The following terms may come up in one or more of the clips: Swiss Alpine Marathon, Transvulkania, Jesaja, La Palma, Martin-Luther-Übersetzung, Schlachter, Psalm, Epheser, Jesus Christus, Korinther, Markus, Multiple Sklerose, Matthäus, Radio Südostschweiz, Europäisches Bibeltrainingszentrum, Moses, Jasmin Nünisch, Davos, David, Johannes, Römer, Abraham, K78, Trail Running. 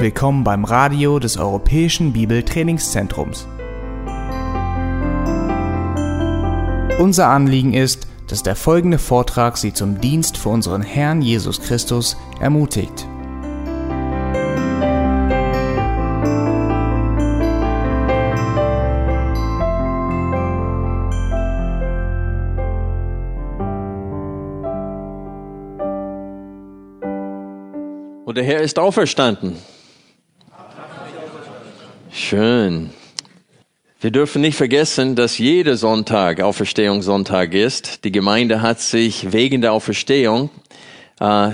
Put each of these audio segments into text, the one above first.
Willkommen beim Radio des Europäischen Bibeltrainingszentrums. Unser Anliegen ist, dass der folgende Vortrag Sie zum Dienst für unseren Herrn Jesus Christus ermutigt. Und der Herr ist auferstanden. Schön. Wir dürfen nicht vergessen, dass jeder Sonntag Auferstehungssonntag ist. Die Gemeinde hat sich wegen der Auferstehung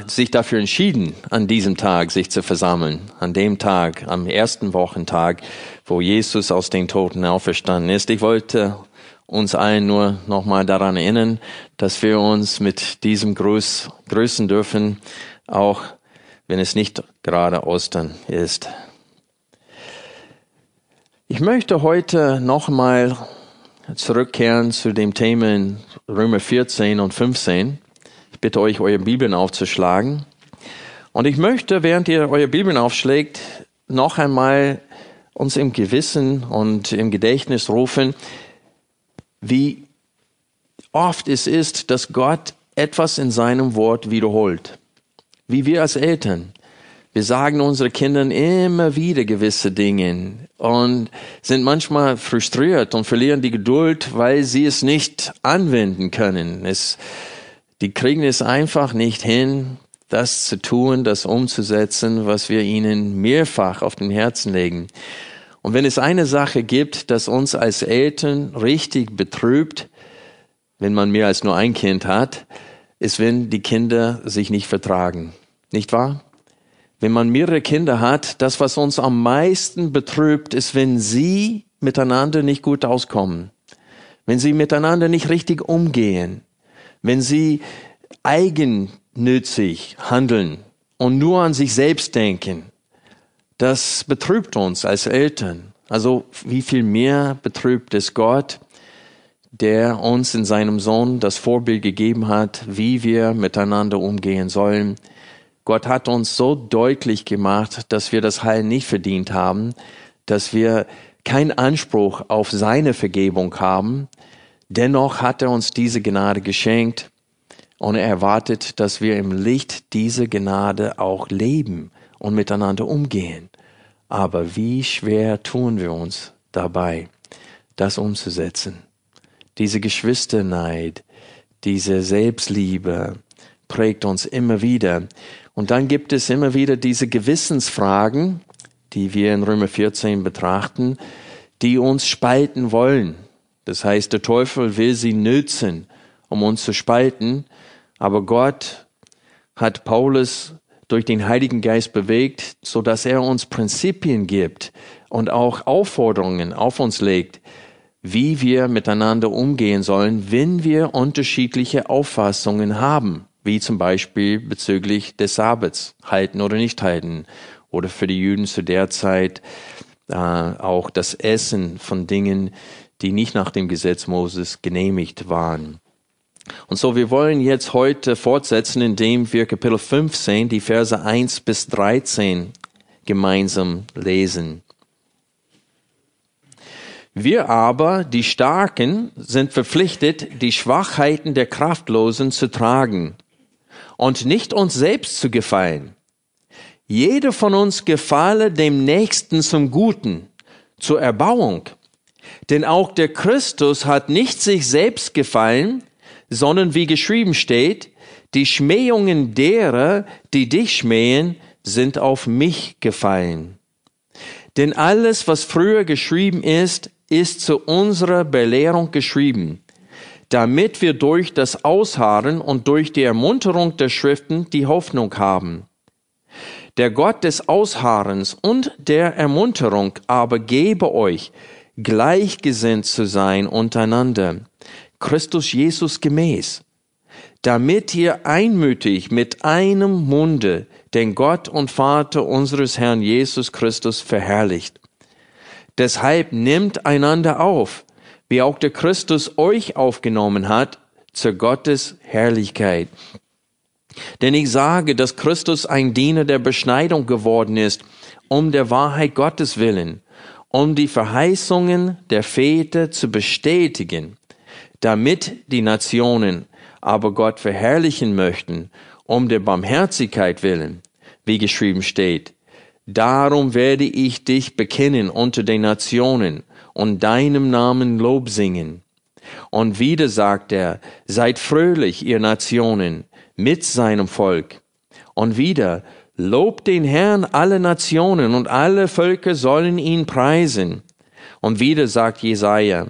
sich dafür entschieden, an diesem Tag sich zu versammeln. An dem Tag, am ersten Wochentag, wo Jesus aus den Toten auferstanden ist. Ich wollte uns allen nur nochmal daran erinnern, dass wir uns mit diesem Gruß grüßen dürfen, auch wenn es nicht gerade Ostern ist. Ich möchte heute nochmal zurückkehren zu dem Thema in Römer 14 und 15. Ich bitte euch, eure Bibeln aufzuschlagen. Und ich möchte, während ihr eure Bibeln aufschlägt, noch einmal uns im Gewissen und im Gedächtnis rufen, wie oft es ist, dass Gott etwas in seinem Wort wiederholt. Wie wir als Eltern. Wir sagen unseren Kindern immer wieder gewisse Dinge und sind manchmal frustriert und verlieren die Geduld, weil sie es nicht anwenden können. Die kriegen es einfach nicht hin, das zu tun, das umzusetzen, was wir ihnen mehrfach auf den Herzen legen. Und wenn es eine Sache gibt, das uns als Eltern richtig betrübt, wenn man mehr als nur ein Kind hat, ist, wenn die Kinder sich nicht vertragen. Nicht wahr? Wenn man mehrere Kinder hat, das, was uns am meisten betrübt, ist, wenn sie miteinander nicht gut auskommen, wenn sie miteinander nicht richtig umgehen, wenn sie eigennützig handeln und nur an sich selbst denken. Das betrübt uns als Eltern. Also wie viel mehr betrübt es Gott, der uns in seinem Sohn das Vorbild gegeben hat, wie wir miteinander umgehen sollen. Gott hat uns so deutlich gemacht, dass wir das Heil nicht verdient haben, dass wir keinen Anspruch auf seine Vergebung haben. Dennoch hat er uns diese Gnade geschenkt und er erwartet, dass wir im Licht dieser Gnade auch leben und miteinander umgehen. Aber wie schwer tun wir uns dabei, das umzusetzen? Diese Geschwisterneid, diese Selbstliebe prägt uns immer wieder. Und dann gibt es immer wieder diese Gewissensfragen, die wir in Römer 14 betrachten, die uns spalten wollen. Das heißt, der Teufel will sie nützen, um uns zu spalten. Aber Gott hat Paulus durch den Heiligen Geist bewegt, sodass er uns Prinzipien gibt und auch Aufforderungen auf uns legt, wie wir miteinander umgehen sollen, wenn wir unterschiedliche Auffassungen haben, wie zum Beispiel bezüglich des Sabbats, halten oder nicht halten, oder für die Juden zu der Zeit auch das Essen von Dingen, die nicht nach dem Gesetz Moses genehmigt waren. Und so, wir wollen jetzt heute fortsetzen, indem wir Kapitel 15, die Verse 1 bis 13 gemeinsam lesen. Wir aber, die Starken, sind verpflichtet, die Schwachheiten der Kraftlosen zu tragen und nicht uns selbst zu gefallen. Jeder von uns gefalle dem Nächsten zum Guten, zur Erbauung. Denn auch der Christus hat nicht sich selbst gefallen, sondern wie geschrieben steht, die Schmähungen derer, die dich schmähen, sind auf mich gefallen. Denn alles, was früher geschrieben ist zu unserer Belehrung geschrieben, damit wir durch das Ausharren und durch die Ermunterung der Schriften die Hoffnung haben. Der Gott des Ausharrens und der Ermunterung aber gebe euch, gleichgesinnt zu sein untereinander, Christus Jesus gemäß, damit ihr einmütig mit einem Munde den Gott und Vater unseres Herrn Jesus Christus verherrlicht. Deshalb nehmt einander auf, wie auch der Christus euch aufgenommen hat, zur Gottes Herrlichkeit. Denn ich sage, dass Christus ein Diener der Beschneidung geworden ist, um der Wahrheit Gottes willen, um die Verheißungen der Väter zu bestätigen, damit die Nationen aber Gott verherrlichen möchten, um der Barmherzigkeit willen, wie geschrieben steht. Darum werde ich dich bekennen unter den Nationen und deinem Namen Lob singen. Und wieder sagt er, seid fröhlich, ihr Nationen, mit seinem Volk. Und wieder, lobt den Herrn alle Nationen und alle Völker sollen ihn preisen. Und wieder sagt Jesaja,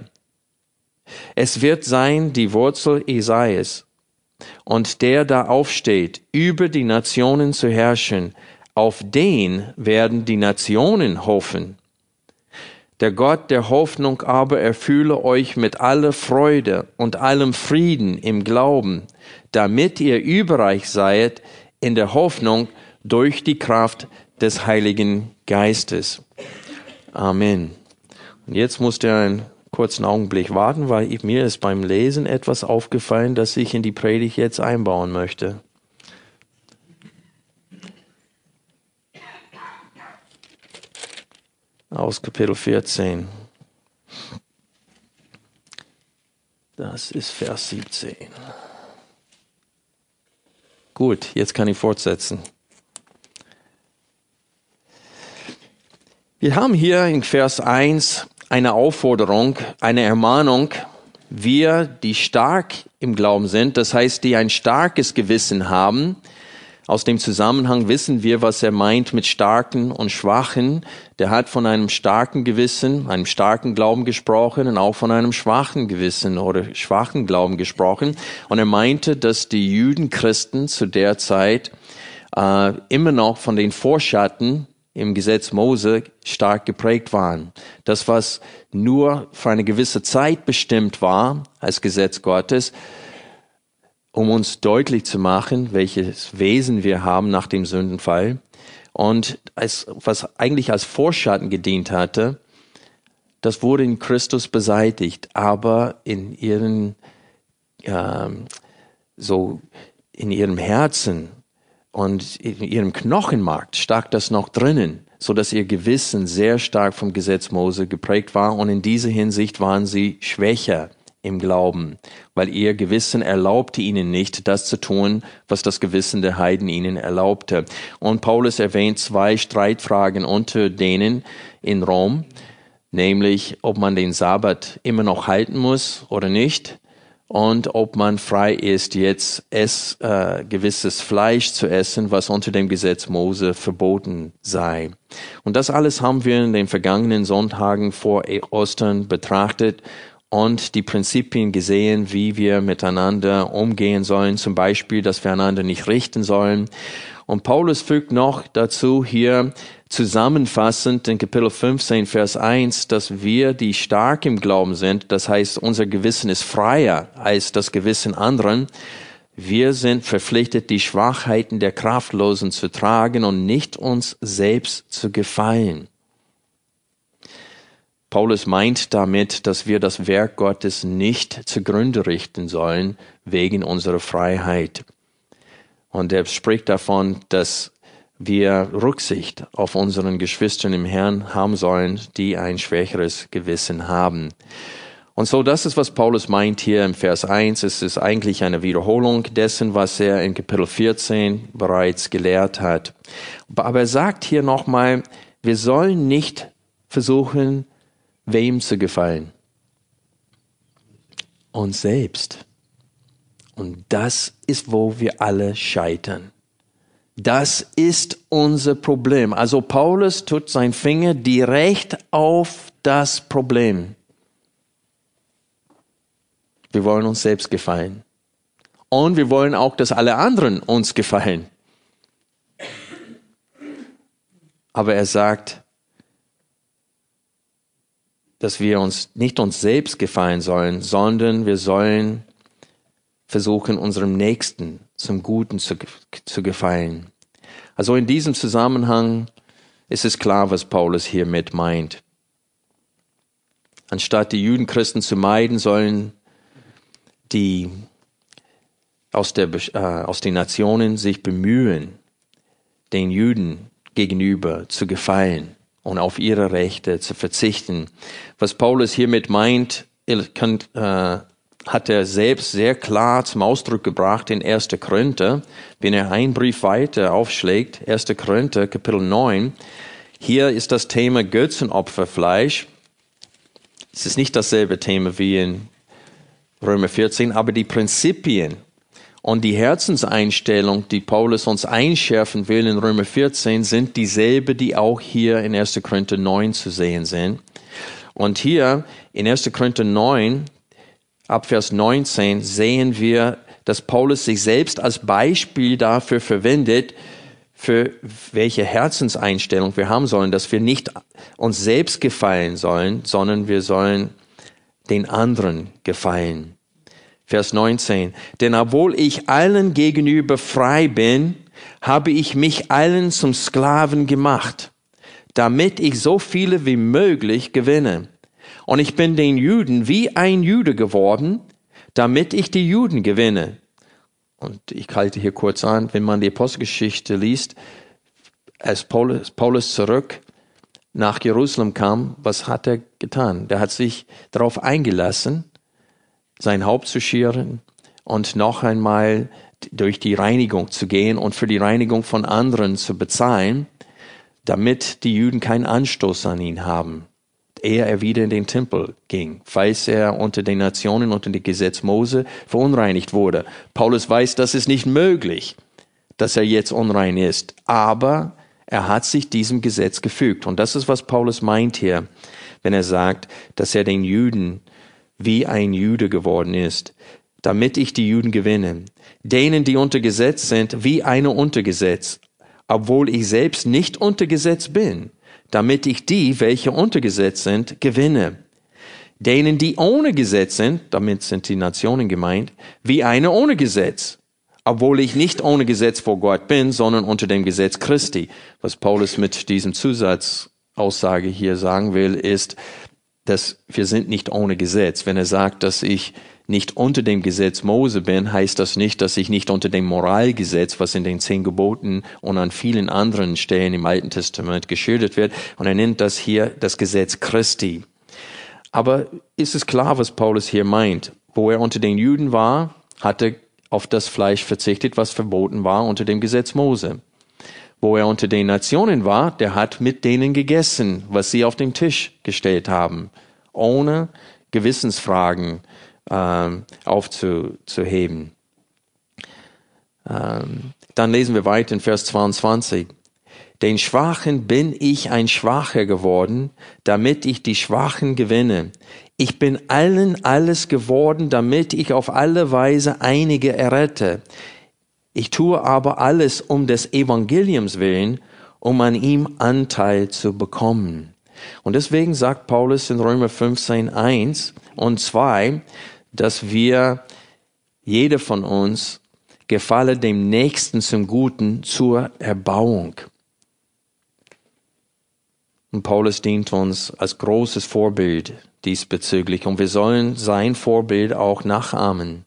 es wird sein die Wurzel Jesajas und der da aufsteht, über die Nationen zu herrschen, auf den werden die Nationen hoffen. Der Gott der Hoffnung aber erfülle euch mit aller Freude und allem Frieden im Glauben, damit ihr überreich seid in der Hoffnung durch die Kraft des Heiligen Geistes. Amen. Und jetzt musst du einen kurzen Augenblick warten, weil mir ist beim Lesen etwas aufgefallen, das ich in die Predigt jetzt einbauen möchte. Aus Kapitel 14. Das ist Vers 17. Gut, jetzt kann ich fortsetzen. Wir haben hier in Vers 1 eine Aufforderung, eine Ermahnung. Wir, die stark im Glauben sind, das heißt, die ein starkes Gewissen haben. Aus dem Zusammenhang wissen wir, was er meint mit Starken und Schwachen. Der hat von einem starken Gewissen, einem starken Glauben gesprochen und auch von einem schwachen Gewissen oder schwachen Glauben gesprochen. Und er meinte, dass die Juden Christen zu der Zeit immer noch von den Vorschatten im Gesetz Mose stark geprägt waren. Das, was nur für eine gewisse Zeit bestimmt war als Gesetz Gottes, um uns deutlich zu machen, welches Wesen wir haben nach dem Sündenfall und was eigentlich als Vorschatten gedient hatte, das wurde in Christus beseitigt, aber in ihrem Herzen und in ihrem Knochenmark stak das noch drinnen, so dass ihr Gewissen sehr stark vom Gesetz Mose geprägt war und in dieser Hinsicht waren sie schwächer im Glauben, weil ihr Gewissen erlaubte ihnen nicht, das zu tun, was das Gewissen der Heiden ihnen erlaubte. Und Paulus erwähnt zwei Streitfragen unter denen in Rom, nämlich ob man den Sabbat immer noch halten muss oder nicht und ob man frei ist, jetzt gewisses Fleisch zu essen, was unter dem Gesetz Mose verboten sei. Und das alles haben wir in den vergangenen Sonntagen vor Ostern betrachtet und die Prinzipien gesehen, wie wir miteinander umgehen sollen, zum Beispiel, dass wir einander nicht richten sollen. Und Paulus fügt noch dazu hier zusammenfassend in Kapitel 15, Vers 1, dass wir, die stark im Glauben sind, das heißt, unser Gewissen ist freier als das Gewissen anderen. Wir sind verpflichtet, die Schwachheiten der Kraftlosen zu tragen und nicht uns selbst zu gefallen. Paulus meint damit, dass wir das Werk Gottes nicht zugrunde richten sollen, wegen unserer Freiheit. Und er spricht davon, dass wir Rücksicht auf unseren Geschwistern im Herrn haben sollen, die ein schwächeres Gewissen haben. Und so, das ist, was Paulus meint hier im Vers 1. Es ist eigentlich eine Wiederholung dessen, was er in Kapitel 14 bereits gelehrt hat. Aber er sagt hier nochmal, wir sollen nicht versuchen, wem zu gefallen? Uns selbst. Und das ist, wo wir alle scheitern. Das ist unser Problem. Also Paulus tut seinen Finger direkt auf das Problem. Wir wollen uns selbst gefallen. Und wir wollen auch, dass alle anderen uns gefallen. Aber er sagt, dass wir uns nicht uns selbst gefallen sollen, sondern wir sollen versuchen, unserem Nächsten zum Guten zu gefallen. Also in diesem Zusammenhang ist es klar, was Paulus hiermit meint. Anstatt die Juden Christen zu meiden, sollen die aus den Nationen sich bemühen, den Juden gegenüber zu gefallen und auf ihre Rechte zu verzichten. Was Paulus hiermit meint, hat er selbst sehr klar zum Ausdruck gebracht in 1. Korinther, wenn er einen Brief weiter aufschlägt, 1. Korinther, Kapitel 9. Hier ist das Thema Götzenopferfleisch. Es ist nicht dasselbe Thema wie in Römer 14, aber die Prinzipien und die Herzenseinstellung, die Paulus uns einschärfen will in Römer 14, sind dieselbe, die auch hier in 1. Korinther 9 zu sehen sind. Und hier in 1. Korinther 9, ab Vers 19, sehen wir, dass Paulus sich selbst als Beispiel dafür verwendet, für welche Herzenseinstellung wir haben sollen, dass wir nicht uns selbst gefallen sollen, sondern wir sollen den anderen gefallen. Vers 19, denn obwohl ich allen gegenüber frei bin, habe ich mich allen zum Sklaven gemacht, damit ich so viele wie möglich gewinne. Und ich bin den Juden wie ein Jude geworden, damit ich die Juden gewinne. Und ich halte hier kurz an, wenn man die Apostelgeschichte liest, als Paulus zurück nach Jerusalem kam, was hat er getan? Der hat sich darauf eingelassen, sein Haupt zu scheren und noch einmal durch die Reinigung zu gehen und für die Reinigung von anderen zu bezahlen, damit die Juden keinen Anstoß an ihn haben, ehe er wieder in den Tempel ging, falls er unter den Nationen, unter dem Gesetz Mose verunreinigt wurde. Paulus weiß, das ist nicht möglich, dass er jetzt unrein ist, aber er hat sich diesem Gesetz gefügt. Und das ist, was Paulus meint hier, wenn er sagt, dass er den Juden wie ein Jude geworden ist, damit ich die Juden gewinne. Denen, die unter Gesetz sind, wie eine unter Gesetz, obwohl ich selbst nicht unter Gesetz bin, damit ich die, welche unter Gesetz sind, gewinne. Denen, die ohne Gesetz sind, damit sind die Nationen gemeint, wie eine ohne Gesetz, obwohl ich nicht ohne Gesetz vor Gott bin, sondern unter dem Gesetz Christi. Was Paulus mit diesem Zusatzaussage hier sagen will, ist, dass wir sind nicht ohne Gesetz. Wenn er sagt, dass ich nicht unter dem Gesetz Mose bin, heißt das nicht, dass ich nicht unter dem Moralgesetz, was in den 10 Geboten und an vielen anderen Stellen im Alten Testament geschildert wird. Und er nennt das hier das Gesetz Christi. Aber ist es klar, was Paulus hier meint? Wo er unter den Juden war, hat er auf das Fleisch verzichtet, was verboten war unter dem Gesetz Mose. Wo er unter den Nationen war, der hat mit denen gegessen, was sie auf den Tisch gestellt haben, ohne Gewissensfragen aufzuheben. Dann lesen wir weiter in Vers 22. Den Schwachen bin ich ein Schwacher geworden, damit ich die Schwachen gewinne. Ich bin allen alles geworden, damit ich auf alle Weise einige errette. Ich tue aber alles um des Evangeliums willen, um an ihm Anteil zu bekommen. Und deswegen sagt Paulus in Römer 15, 1 und 2, dass wir, jeder von uns, gefalle dem Nächsten zum Guten zur Erbauung. Und Paulus dient uns als großes Vorbild diesbezüglich und wir sollen sein Vorbild auch nachahmen.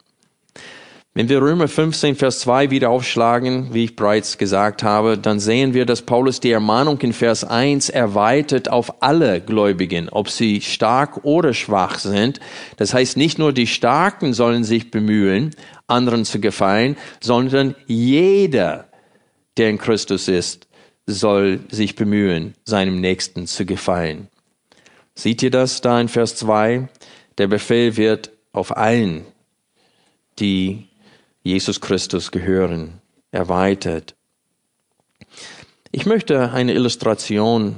Wenn wir Römer 15, Vers 2 wieder aufschlagen, wie ich bereits gesagt habe, dann sehen wir, dass Paulus die Ermahnung in Vers 1 erweitert auf alle Gläubigen, ob sie stark oder schwach sind. Das heißt, nicht nur die Starken sollen sich bemühen, anderen zu gefallen, sondern jeder, der in Christus ist, soll sich bemühen, seinem Nächsten zu gefallen. Seht ihr das da in Vers 2? Der Befehl wird auf allen, die Jesus Christus gehören, erweitert. Ich möchte eine Illustration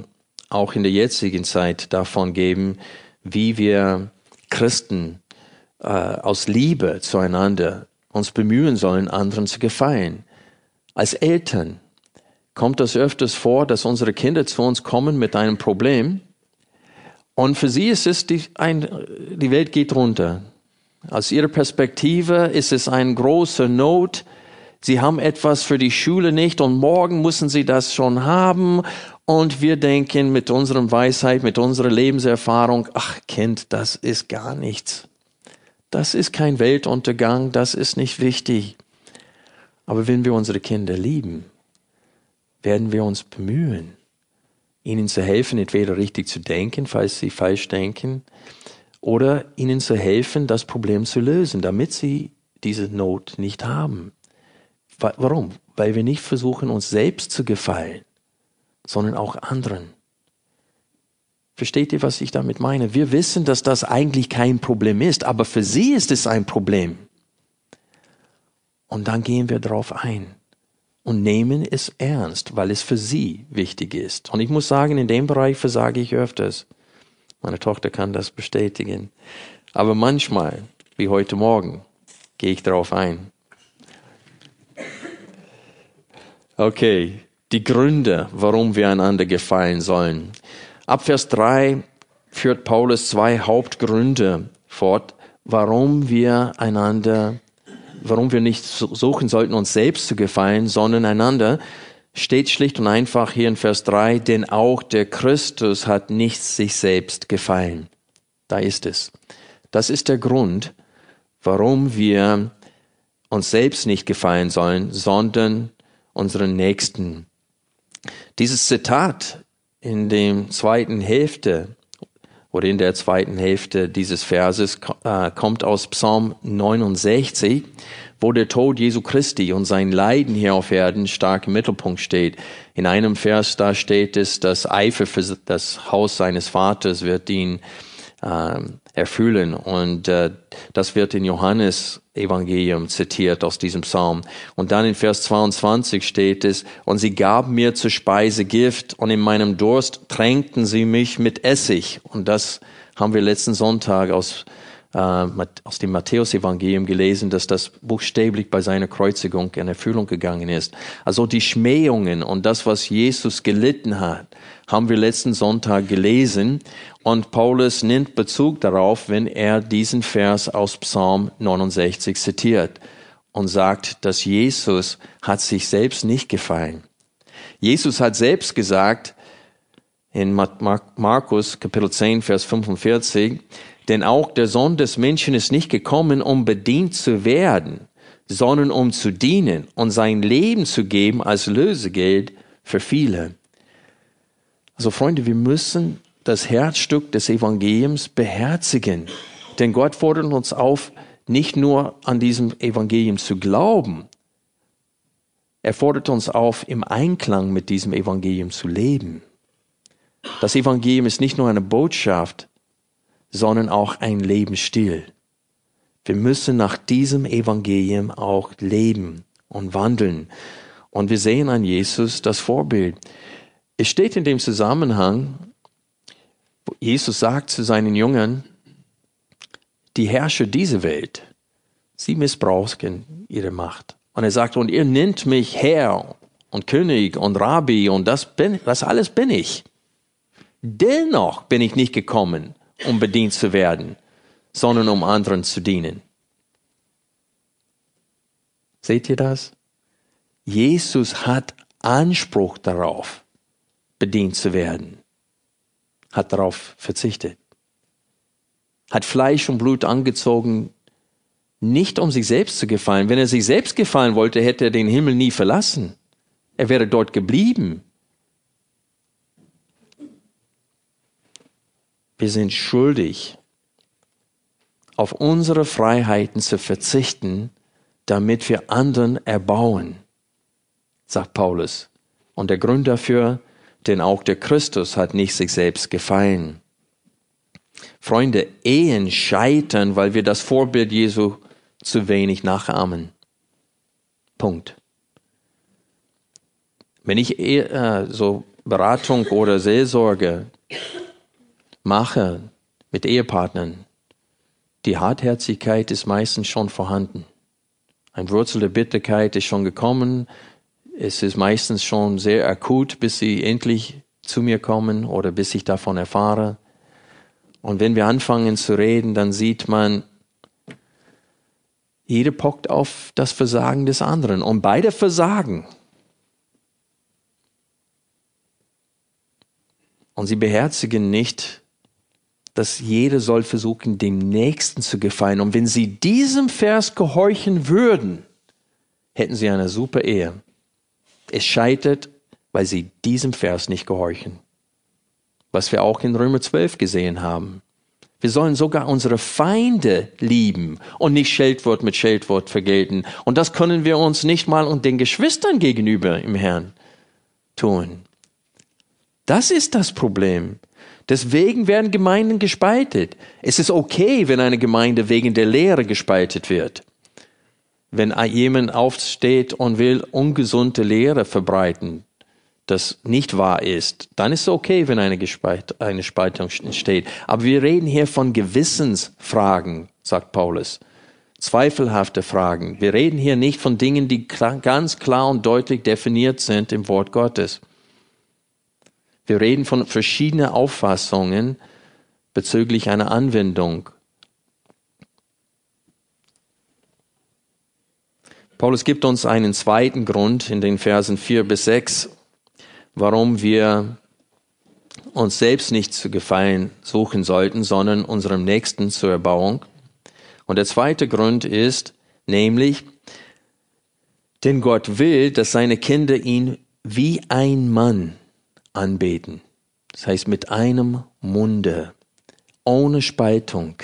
auch in der jetzigen Zeit davon geben, wie wir Christen aus Liebe zueinander uns bemühen sollen, anderen zu gefallen. Als Eltern kommt das öfters vor, dass unsere Kinder zu uns kommen mit einem Problem und für sie ist es, die Welt geht runter. Aus ihrer Perspektive ist es eine große Not. Sie haben etwas für die Schule nicht und morgen müssen sie das schon haben. Und wir denken mit unserer Weisheit, mit unserer Lebenserfahrung, ach Kind, das ist gar nichts. Das ist kein Weltuntergang, das ist nicht wichtig. Aber wenn wir unsere Kinder lieben, werden wir uns bemühen, ihnen zu helfen, entweder richtig zu denken, falls sie falsch denken, oder ihnen zu helfen, das Problem zu lösen, damit sie diese Not nicht haben. Warum? Weil wir nicht versuchen, uns selbst zu gefallen, sondern auch anderen. Versteht ihr, was ich damit meine? Wir wissen, dass das eigentlich kein Problem ist, aber für sie ist es ein Problem. Und dann gehen wir darauf ein und nehmen es ernst, weil es für sie wichtig ist. Und ich muss sagen, in dem Bereich versage ich öfters. Meine Tochter kann das bestätigen. Aber manchmal, wie heute Morgen, gehe ich darauf ein. Okay, die Gründe, warum wir einander gefallen sollen. Ab Vers 3 führt Paulus zwei Hauptgründe fort, warum wir nicht suchen sollten, uns selbst zu gefallen, sondern einander. Steht schlicht und einfach hier in Vers 3, denn auch der Christus hat nicht sich selbst gefallen. Da ist es. Das ist der Grund, warum wir uns selbst nicht gefallen sollen, sondern unseren Nächsten. Dieses Zitat in der zweiten Hälfte dieses Verses kommt aus Psalm 69, wo der Tod Jesu Christi und sein Leiden hier auf Erden stark im Mittelpunkt steht. In einem Vers da steht es, dass Eifer für das Haus seines Vaters wird ihn erfüllen. Und das wird in Johannes Evangelium zitiert aus diesem Psalm. Und dann in Vers 22 steht es, und sie gaben mir zur Speise Gift und in meinem Durst tränkten sie mich mit Essig. Und das haben wir letzten Sonntag aus dem Matthäus Evangelium gelesen, dass das buchstäblich bei seiner Kreuzigung in Erfüllung gegangen ist. Also die Schmähungen und das, was Jesus gelitten hat, haben wir letzten Sonntag gelesen, und Paulus nimmt Bezug darauf, wenn er diesen Vers aus Psalm 69 zitiert und sagt, dass Jesus hat sich selbst nicht gefallen. Jesus hat selbst gesagt in Markus Kapitel 10, Vers 45, denn auch der Sohn des Menschen ist nicht gekommen, um bedient zu werden, sondern um zu dienen und sein Leben zu geben als Lösegeld für viele. Also Freunde, wir müssen das Herzstück des Evangeliums beherzigen. Denn Gott fordert uns auf, nicht nur an diesem Evangelium zu glauben. Er fordert uns auf, im Einklang mit diesem Evangelium zu leben. Das Evangelium ist nicht nur eine Botschaft, sondern auch ein Lebensstil. Wir müssen nach diesem Evangelium auch leben und wandeln. Und wir sehen an Jesus das Vorbild. Es steht in dem Zusammenhang, wo Jesus sagt zu seinen Jüngern, die Herrscher dieser Welt, sie missbrauchen ihre Macht. Und er sagt, und ihr nennt mich Herr und König und Rabbi und das alles bin ich. Dennoch bin ich nicht gekommen, um bedient zu werden, sondern um anderen zu dienen. Seht ihr das? Jesus hat Anspruch darauf, bedient zu werden, hat darauf verzichtet, hat Fleisch und Blut angezogen, nicht um sich selbst zu gefallen. Wenn er sich selbst gefallen wollte, hätte er den Himmel nie verlassen. Er wäre dort geblieben. Wir sind schuldig, auf unsere Freiheiten zu verzichten, damit wir anderen erbauen, sagt Paulus. Und der Grund dafür ist, denn auch der Christus hat nicht sich selbst gefallen. Freunde, Ehen scheitern, weil wir das Vorbild Jesu zu wenig nachahmen. Punkt. Wenn ich so Beratung oder Seelsorge mache mit Ehepartnern, die Hartherzigkeit ist meistens schon vorhanden. Ein Wurzel der Bitterkeit ist schon gekommen. Es ist meistens schon sehr akut, bis sie endlich zu mir kommen oder bis ich davon erfahre. Und wenn wir anfangen zu reden, dann sieht man, jeder pockt auf das Versagen des anderen. Und beide versagen. Und sie beherzigen nicht, dass jeder soll versuchen, dem Nächsten zu gefallen. Und wenn sie diesem Vers gehorchen würden, hätten sie eine super Ehe. Es scheitert weil sie diesem Vers nicht gehorchen. Was wir auch in Römer 12 gesehen haben. Wir sollen sogar unsere Feinde lieben und nicht Scheltwort mit Scheltwort vergelten. Und das können wir uns nicht mal und den Geschwistern gegenüber im Herrn tun. Das ist das Problem. Deswegen werden Gemeinden gespaltet. Es ist okay, wenn eine Gemeinde wegen der Lehre gespaltet wird. Wenn jemand aufsteht und will ungesunde Lehre verbreiten, das nicht wahr ist, dann ist es okay, wenn eine Spaltung entsteht. Aber wir reden hier von Gewissensfragen, sagt Paulus. Zweifelhafte Fragen. Wir reden hier nicht von Dingen, die ganz klar und deutlich definiert sind im Wort Gottes. Wir reden von verschiedenen Auffassungen bezüglich einer Anwendung. Paulus gibt uns einen zweiten Grund in den Versen 4-6, warum wir uns selbst nicht zu Gefallen suchen sollten, sondern unserem Nächsten zur Erbauung. Und der zweite Grund ist nämlich, denn Gott will, dass seine Kinder ihn wie ein Mann anbeten. Das heißt, mit einem Munde, ohne Spaltung,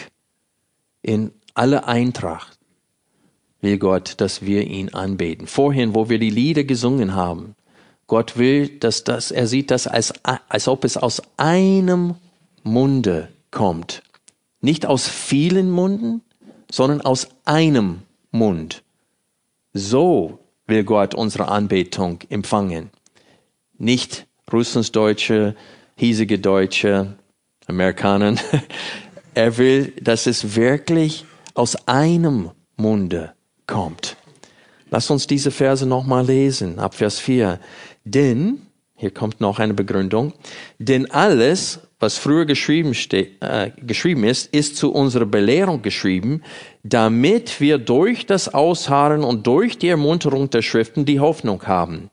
in aller Eintracht will Gott, dass wir ihn anbeten. Vorhin, wo wir die Lieder gesungen haben, Gott will, dass er sieht das, als ob es aus einem Munde kommt. Nicht aus vielen Munden, sondern aus einem Mund. So will Gott unsere Anbetung empfangen. Nicht Russlandsdeutsche, hiesige Deutsche, Amerikaner. Er will, dass es wirklich aus einem Munde kommt. Lass uns diese Verse nochmal lesen, ab Vers 4. Denn, hier kommt noch eine Begründung, denn alles, was früher geschrieben ist, ist zu unserer Belehrung geschrieben, damit wir durch das Ausharren und durch die Ermunterung der Schriften die Hoffnung haben.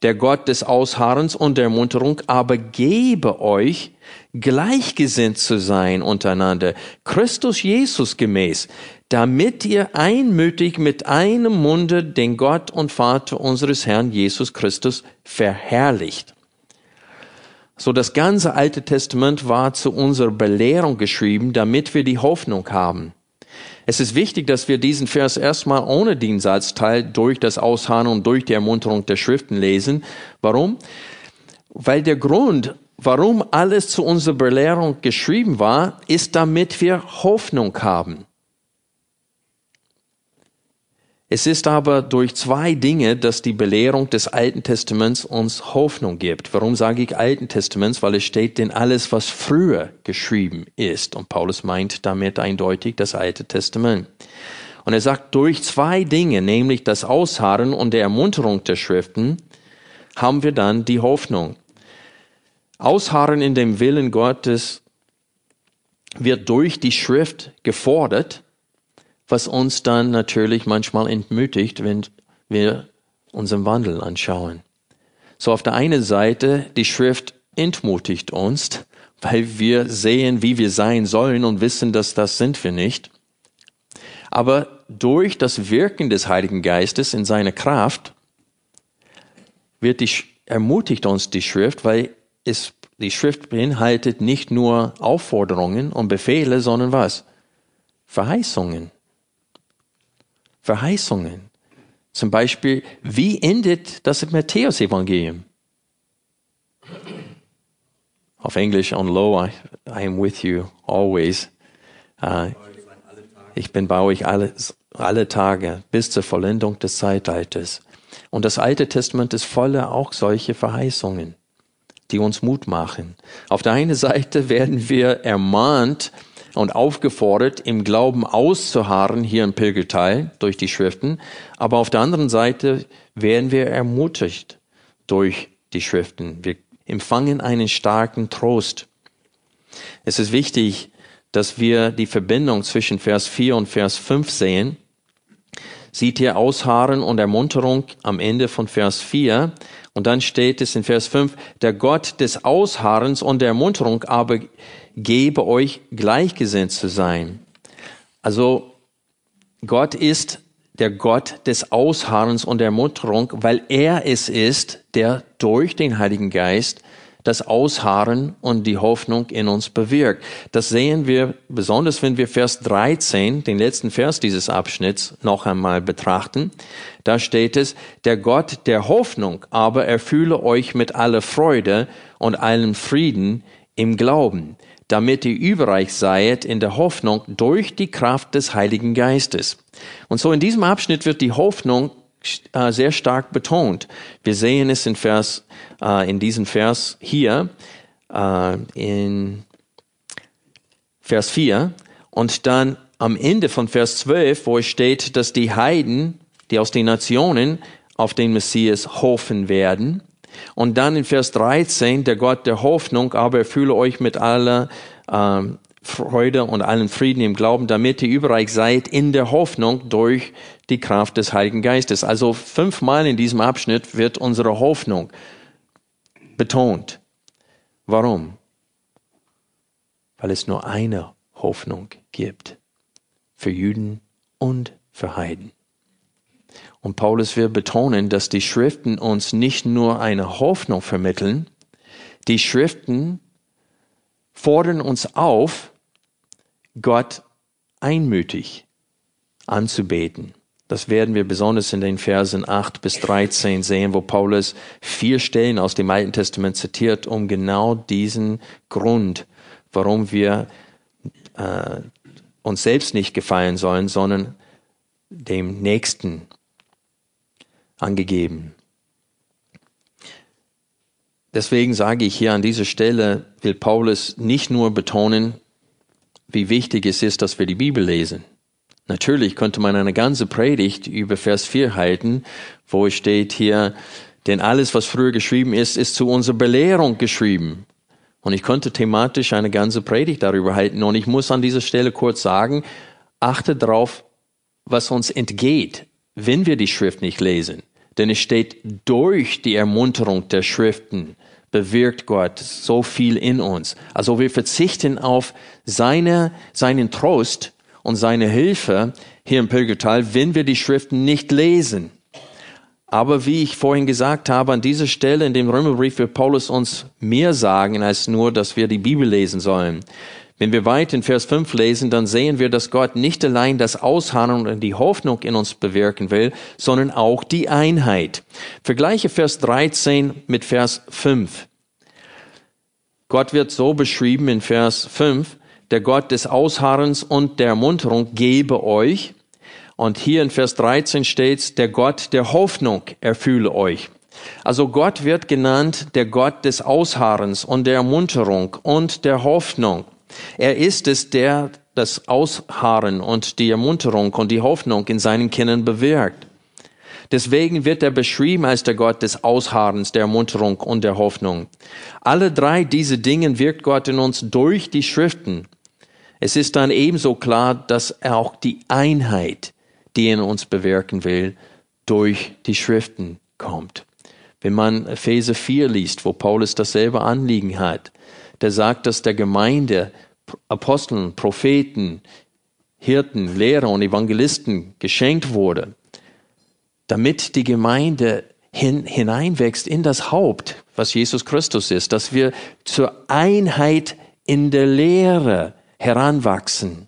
Der Gott des Ausharrens und der Ermunterung aber gebe euch, gleichgesinnt zu sein untereinander, Christus Jesus gemäß, damit ihr einmütig mit einem Munde den Gott und Vater unseres Herrn Jesus Christus verherrlicht. So, das ganze Alte Testament war zu unserer Belehrung geschrieben, damit wir die Hoffnung haben. Es ist wichtig, dass wir diesen Vers erstmal ohne den Satzteil durch das Ausharren und durch die Ermunterung der Schriften lesen. Warum? Weil der Grund, warum alles zu unserer Belehrung geschrieben war, ist, damit wir Hoffnung haben. Es ist aber durch zwei Dinge, dass die Belehrung des Alten Testaments uns Hoffnung gibt. Warum sage ich Alten Testaments? Weil es steht, denn alles, was früher geschrieben ist. Und Paulus meint damit eindeutig das Alte Testament. Und er sagt, durch zwei Dinge, nämlich das Ausharren und der Ermunterung der Schriften, haben wir dann die Hoffnung. Ausharren in dem Willen Gottes wird durch die Schrift gefordert, was uns dann natürlich manchmal entmutigt, wenn wir unseren Wandel anschauen. So, auf der einen Seite, die Schrift entmutigt uns, weil wir sehen, wie wir sein sollen und wissen, dass das sind wir nicht. Aber durch das Wirken des Heiligen Geistes in seiner Kraft ermutigt uns die Schrift, weil die Schrift beinhaltet nicht nur Aufforderungen und Befehle, sondern was? Verheißungen. Verheißungen. Zum Beispiel, wie endet das Matthäus-Evangelium? Auf Englisch, on low, I am with you always. Ich bin bei euch alle Tage bis zur Vollendung des Zeitalters. Und das Alte Testament ist voller auch solche Verheißungen, die uns Mut machen. Auf der einen Seite werden wir ermahnt und aufgefordert, im Glauben auszuharren, hier im Pilgerteil, durch die Schriften. Aber auf der anderen Seite werden wir ermutigt durch die Schriften. Wir empfangen einen starken Trost. Es ist wichtig, dass wir die Verbindung zwischen Vers 4 und Vers 5 sehen. Sieht hier Ausharren und Ermunterung am Ende von Vers 4. Und dann steht es in Vers 5, der Gott des Ausharrens und der Ermunterung aber gebe euch gleichgesinnt zu sein. Also Gott ist der Gott des Ausharrens und der Munterung, weil er es ist, der durch den Heiligen Geist das Ausharren und die Hoffnung in uns bewirkt. Das sehen wir besonders, wenn wir Vers 13, den letzten Vers dieses Abschnitts, noch einmal betrachten. Da steht es, der Gott der Hoffnung aber erfülle euch mit aller Freude und allem Frieden im Glauben, damit ihr überreich seid in der Hoffnung durch die Kraft des Heiligen Geistes. Und so in diesem Abschnitt wird die Hoffnung sehr stark betont. Wir sehen es in diesem Vers hier, in Vers 4 und dann am Ende von Vers 12, wo es steht, dass die Heiden, die aus den Nationen auf den Messias hoffen werden. Und dann in Vers 13, der Gott der Hoffnung, aber erfülle euch mit aller Freude und allen Frieden im Glauben, damit ihr überreich seid in der Hoffnung durch die Kraft des Heiligen Geistes. Also 5-mal in diesem Abschnitt wird unsere Hoffnung betont. Warum? Weil es nur eine Hoffnung gibt. Für Juden und für Heiden. Und Paulus will betonen, dass die Schriften uns nicht nur eine Hoffnung vermitteln, die Schriften fordern uns auf, Gott einmütig anzubeten. Das werden wir besonders in den Versen 8 bis 13 sehen, wo Paulus 4 Stellen aus dem Alten Testament zitiert, um genau diesen Grund, warum wir uns selbst nicht gefallen sollen, sondern dem Nächsten angegeben. Deswegen sage ich hier an dieser Stelle, will Paulus nicht nur betonen, wie wichtig es ist, dass wir die Bibel lesen. Natürlich könnte man eine ganze Predigt über Vers 4 halten, wo es steht hier, denn alles, was früher geschrieben ist, ist zu unserer Belehrung geschrieben. Und ich könnte thematisch eine ganze Predigt darüber halten. Und ich muss an dieser Stelle kurz sagen, achte darauf, was uns entgeht, wenn wir die Schrift nicht lesen. Denn es steht, durch die Ermunterung der Schriften bewirkt Gott so viel in uns. Also wir verzichten auf seinen Trost und seine Hilfe hier im Pilgertal, wenn wir die Schriften nicht lesen. Aber wie ich vorhin gesagt habe, an dieser Stelle in dem Römerbrief wird Paulus uns mehr sagen, als nur, dass wir die Bibel lesen sollen. Wenn wir weit in Vers 5 lesen, dann sehen wir, dass Gott nicht allein das Ausharren und die Hoffnung in uns bewirken will, sondern auch die Einheit. Vergleiche Vers 13 mit Vers 5. Gott wird so beschrieben in Vers 5, der Gott des Ausharrens und der Ermunterung gebe euch. Und hier in Vers 13 steht, der Gott der Hoffnung erfülle euch. Also Gott wird genannt, der Gott des Ausharrens und der Ermunterung und der Hoffnung. Er ist es, der das Ausharren und die Ermunterung und die Hoffnung in seinen Kindern bewirkt. Deswegen wird er beschrieben als der Gott des Ausharrens, der Ermunterung und der Hoffnung. Alle drei diese Dinge wirkt Gott in uns durch die Schriften. Es ist dann ebenso klar, dass er auch die Einheit, die er in uns bewirken will, durch die Schriften kommt. Wenn man Epheser 4 liest, wo Paulus dasselbe Anliegen hat, der sagt, dass der Gemeinde Aposteln, Propheten, Hirten, Lehrer und Evangelisten geschenkt wurde, damit die Gemeinde hineinwächst in das Haupt, was Jesus Christus ist, dass wir zur Einheit in der Lehre heranwachsen.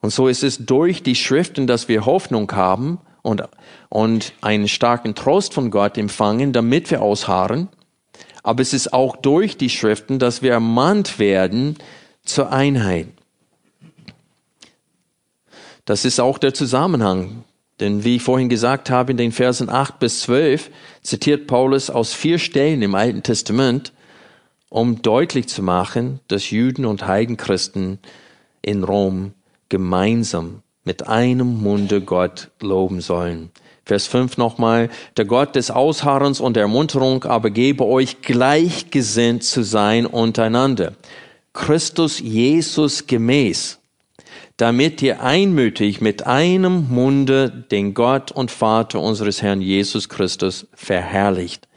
Und so ist es durch die Schriften, dass wir Hoffnung haben und einen starken Trost von Gott empfangen, damit wir ausharren. Aber es ist auch durch die Schriften, dass wir ermahnt werden zur Einheit. Das ist auch der Zusammenhang. Denn wie ich vorhin gesagt habe, in den Versen 8 bis 12 zitiert Paulus aus 4 Stellen im Alten Testament, um deutlich zu machen, dass Juden und Heidenchristen in Rom gemeinsam mit einem Munde Gott loben sollen. Vers 5 nochmal, der Gott des Ausharrens und der Ermunterung, aber gebe euch gleichgesinnt zu sein untereinander. Christus Jesus gemäß, damit ihr einmütig mit einem Munde den Gott und Vater unseres Herrn Jesus Christus verherrlicht.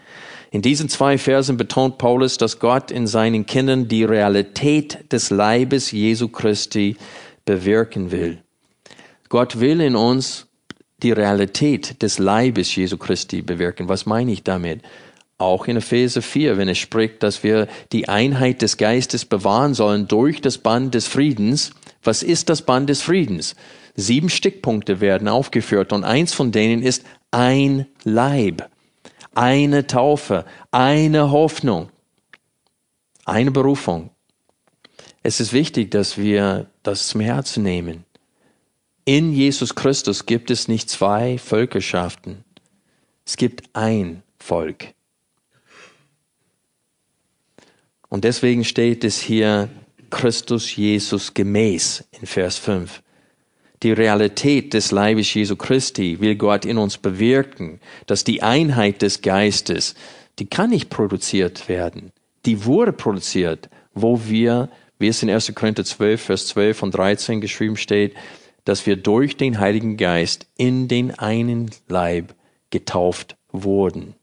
In diesen 2 Versen betont Paulus, dass Gott in seinen Kindern die Realität des Leibes Jesu Christi bewirken will. Gott will in uns die Realität des Leibes Jesu Christi bewirken. Was meine ich damit? Auch in Epheser 4, wenn es spricht, dass wir die Einheit des Geistes bewahren sollen durch das Band des Friedens. Was ist das Band des Friedens? 7 Stichpunkte werden aufgeführt und eins von denen ist ein Leib, eine Taufe, eine Hoffnung, eine Berufung. Es ist wichtig, dass wir das zum Herzen nehmen. In Jesus Christus gibt es nicht zwei Völkerschaften. Es gibt ein Volk. Und deswegen steht es hier Christus Jesus gemäß in Vers 5. Die Realität des Leibes Jesu Christi will Gott in uns bewirken, dass die Einheit des Geistes, die kann nicht produziert werden. Die wurde produziert, wo wir, wie es in 1. Korinther 12, Vers 12 und 13 geschrieben steht, dass wir durch den Heiligen Geist in den einen Leib getauft wurden.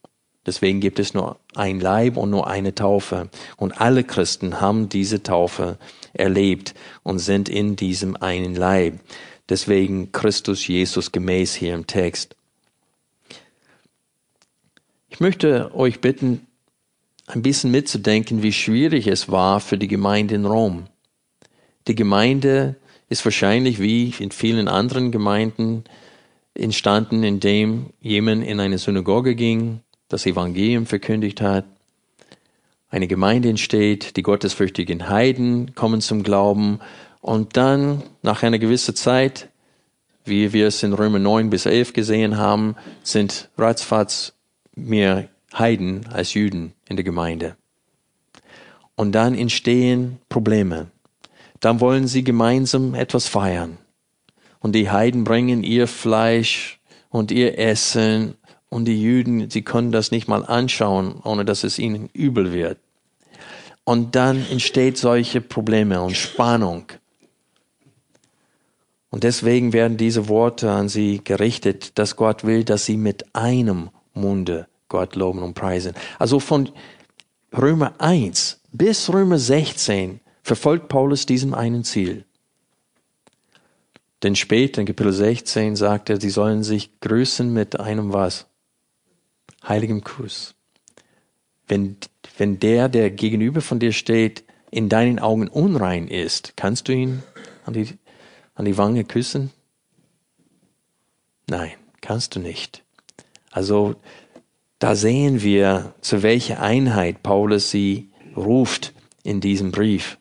Deswegen gibt es nur ein Leib und nur eine Taufe. Und alle Christen haben diese Taufe erlebt und sind in diesem einen Leib. Deswegen Christus Jesus gemäß hier im Text. Ich möchte euch bitten, ein bisschen mitzudenken, wie schwierig es war für die Gemeinde in Rom. Die Gemeinde ist wahrscheinlich wie in vielen anderen Gemeinden entstanden, indem jemand in eine Synagoge ging, das Evangelium verkündigt hat. Eine Gemeinde entsteht, die gottesfürchtigen Heiden kommen zum Glauben und dann nach einer gewissen Zeit, wie wir es in Römer 9 bis 11 gesehen haben, sind ratzfatz mehr Heiden als Juden in der Gemeinde. Und dann entstehen Probleme. Dann wollen sie gemeinsam etwas feiern. Und die Heiden bringen ihr Fleisch und ihr Essen. Und die Juden, sie können das nicht mal anschauen, ohne dass es ihnen übel wird. Und dann entstehen solche Probleme und Spannung. Und deswegen werden diese Worte an sie gerichtet, dass Gott will, dass sie mit einem Munde Gott loben und preisen. Also von Römer 1 bis Römer 16 verfolgt Paulus diesem einen Ziel. Denn später in Kapitel 16 sagt er, sie sollen sich grüßen mit einem was? Heiligem Kuss. Wenn der gegenüber von dir steht, in deinen Augen unrein ist, kannst du ihn an die Wange küssen? Nein, kannst du nicht. Also da sehen wir, zu welcher Einheit Paulus sie ruft in diesem Brief.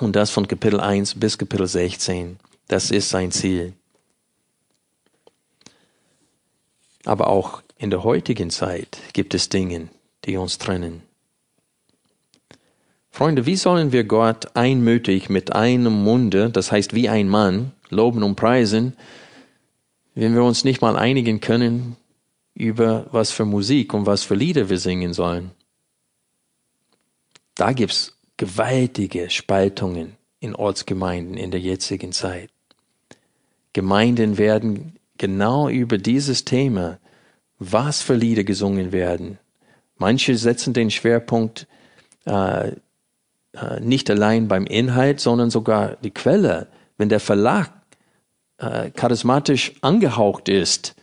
Und das von Kapitel 1 bis Kapitel 16. Das ist sein Ziel. Aber auch in der heutigen Zeit gibt es Dinge, die uns trennen. Freunde, wie sollen wir Gott einmütig mit einem Munde, das heißt wie ein Mann, loben und preisen, wenn wir uns nicht mal einigen können über was für Musik und was für Lieder wir singen sollen? Da gibt es gewaltige Spaltungen in Ortsgemeinden in der jetzigen Zeit. Gemeinden werden genau über dieses Thema, was für Lieder gesungen werden. Manche setzen den Schwerpunkt nicht allein beim Inhalt, sondern sogar die Quelle. Wenn der Verlag charismatisch angehaucht ist,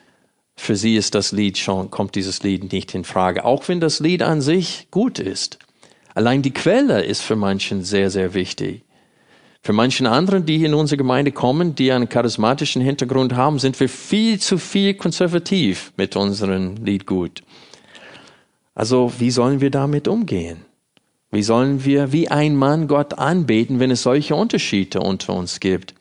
für sie ist das Lied schon, kommt dieses Lied nicht in Frage, auch wenn das Lied an sich gut ist. Allein die Quelle ist für manchen sehr, sehr wichtig. Für manchen anderen, die in unsere Gemeinde kommen, die einen charismatischen Hintergrund haben, sind wir viel zu viel konservativ mit unserem Liedgut. Also wie sollen wir damit umgehen? Wie sollen wir wie ein Mann Gott anbeten, wenn es solche Unterschiede unter uns gibt?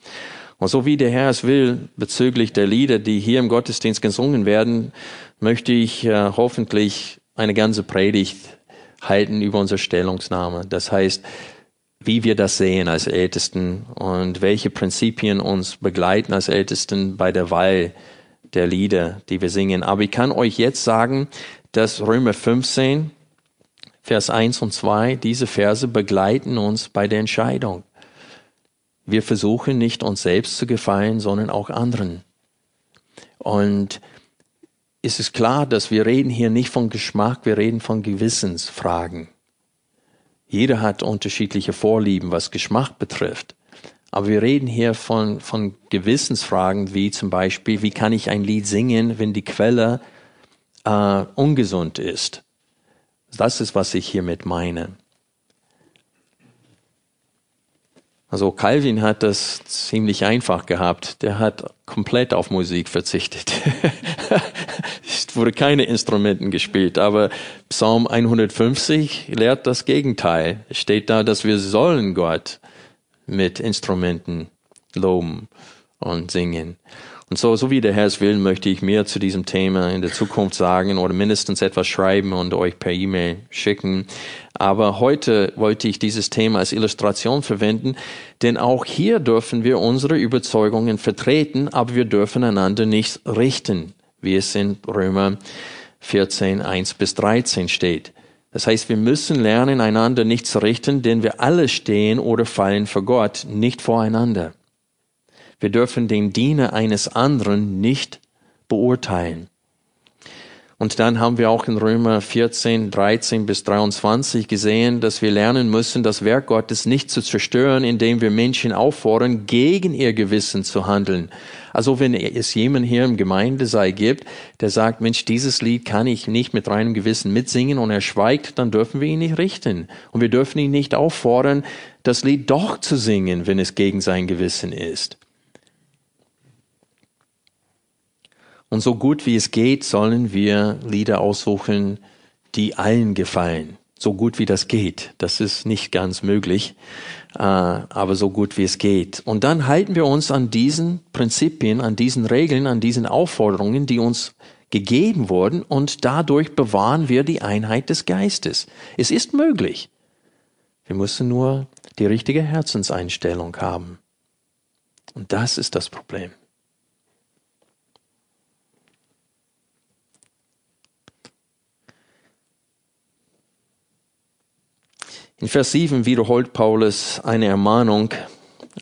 Und so wie der Herr es will, bezüglich der Lieder, die hier im Gottesdienst gesungen werden, möchte ich hoffentlich eine ganze Predigt halten über unsere Stellungnahme. Das heißt, wie wir das sehen als Ältesten und welche Prinzipien uns begleiten als Ältesten bei der Wahl der Lieder, die wir singen. Aber ich kann euch jetzt sagen, dass Römer 15, Vers 1 und 2, diese Verse begleiten uns bei der Entscheidung. Wir versuchen nicht uns selbst zu gefallen, sondern auch anderen. Und es ist klar, dass wir reden hier nicht von Geschmack, wir reden von Gewissensfragen. Jeder hat unterschiedliche Vorlieben, was Geschmack betrifft. Aber wir reden hier von Gewissensfragen, wie zum Beispiel, wie kann ich ein Lied singen, wenn die Quelle ungesund ist? Das ist, was ich hiermit meine. Also Calvin hat das ziemlich einfach gehabt. Der hat komplett auf Musik verzichtet. Es wurde keine Instrumenten gespielt, aber Psalm 150 lehrt das Gegenteil. Es steht da, dass wir sollen Gott mit Instrumenten loben und singen. Und so wie der Herr es will, möchte ich mehr zu diesem Thema in der Zukunft sagen oder mindestens etwas schreiben und euch per E-Mail schicken. Aber heute wollte ich dieses Thema als Illustration verwenden, denn auch hier dürfen wir unsere Überzeugungen vertreten, aber wir dürfen einander nicht richten, wie es in Römer 14, 1 bis 13 steht. Das heißt, wir müssen lernen, einander nicht zu richten, denn wir alle stehen oder fallen vor Gott, nicht voreinander. Wir dürfen den Diener eines anderen nicht beurteilen. Und dann haben wir auch in Römer 14, 13 bis 23 gesehen, dass wir lernen müssen, das Werk Gottes nicht zu zerstören, indem wir Menschen auffordern, gegen ihr Gewissen zu handeln. Also wenn es jemanden hier im Gemeindesaal gibt, der sagt, Mensch, dieses Lied kann ich nicht mit reinem Gewissen mitsingen und er schweigt, dann dürfen wir ihn nicht richten. Und wir dürfen ihn nicht auffordern, das Lied doch zu singen, wenn es gegen sein Gewissen ist. Und so gut wie es geht, sollen wir Lieder aussuchen, die allen gefallen. So gut wie das geht. Das ist nicht ganz möglich, aber so gut wie es geht. Und dann halten wir uns an diesen Prinzipien, an diesen Regeln, an diesen Aufforderungen, die uns gegeben wurden, und dadurch bewahren wir die Einheit des Geistes. Es ist möglich. Wir müssen nur die richtige Herzenseinstellung haben. Und das ist das Problem. In Vers 7 wiederholt Paulus eine Ermahnung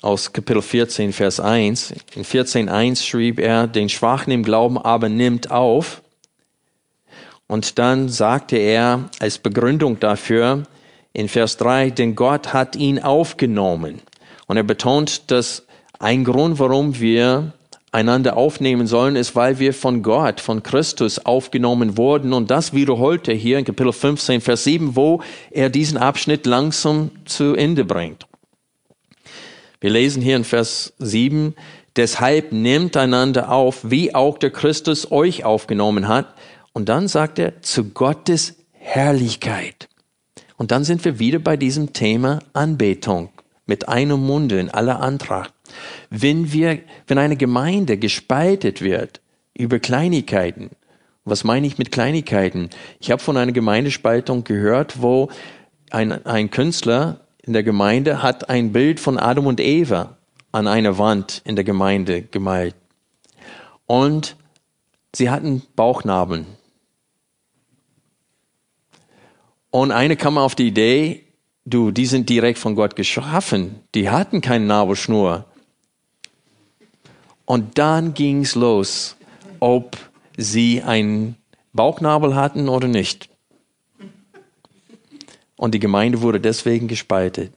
aus Kapitel 14, Vers 1. In 14,1 schrieb er, den Schwachen im Glauben aber nimmt auf. Und dann sagte er als Begründung dafür in Vers 3, denn Gott hat ihn aufgenommen. Und er betont, dass ein Grund, warum wir einander aufnehmen sollen, ist, weil wir von Gott, von Christus aufgenommen wurden. Und das wiederholt er hier in Kapitel 15, Vers 7, wo er diesen Abschnitt langsam zu Ende bringt. Wir lesen hier in Vers 7, deshalb nehmt einander auf, wie auch der Christus euch aufgenommen hat. Und dann sagt er, zu Gottes Herrlichkeit. Und dann sind wir wieder bei diesem Thema Anbetung, mit einem Munde in aller Antracht. Wenn eine Gemeinde gespaltet wird über Kleinigkeiten, was meine ich mit Kleinigkeiten? Ich habe von einer Gemeindespaltung gehört, wo ein Künstler in der Gemeinde hat ein Bild von Adam und Eva an einer Wand in der Gemeinde gemalt. Und sie hatten Bauchnabeln. Und eine kam auf die Idee, die sind direkt von Gott geschaffen, die hatten keine Nabelschnur. Und dann ging es los, ob sie einen Bauchnabel hatten oder nicht. Und die Gemeinde wurde deswegen gespalten.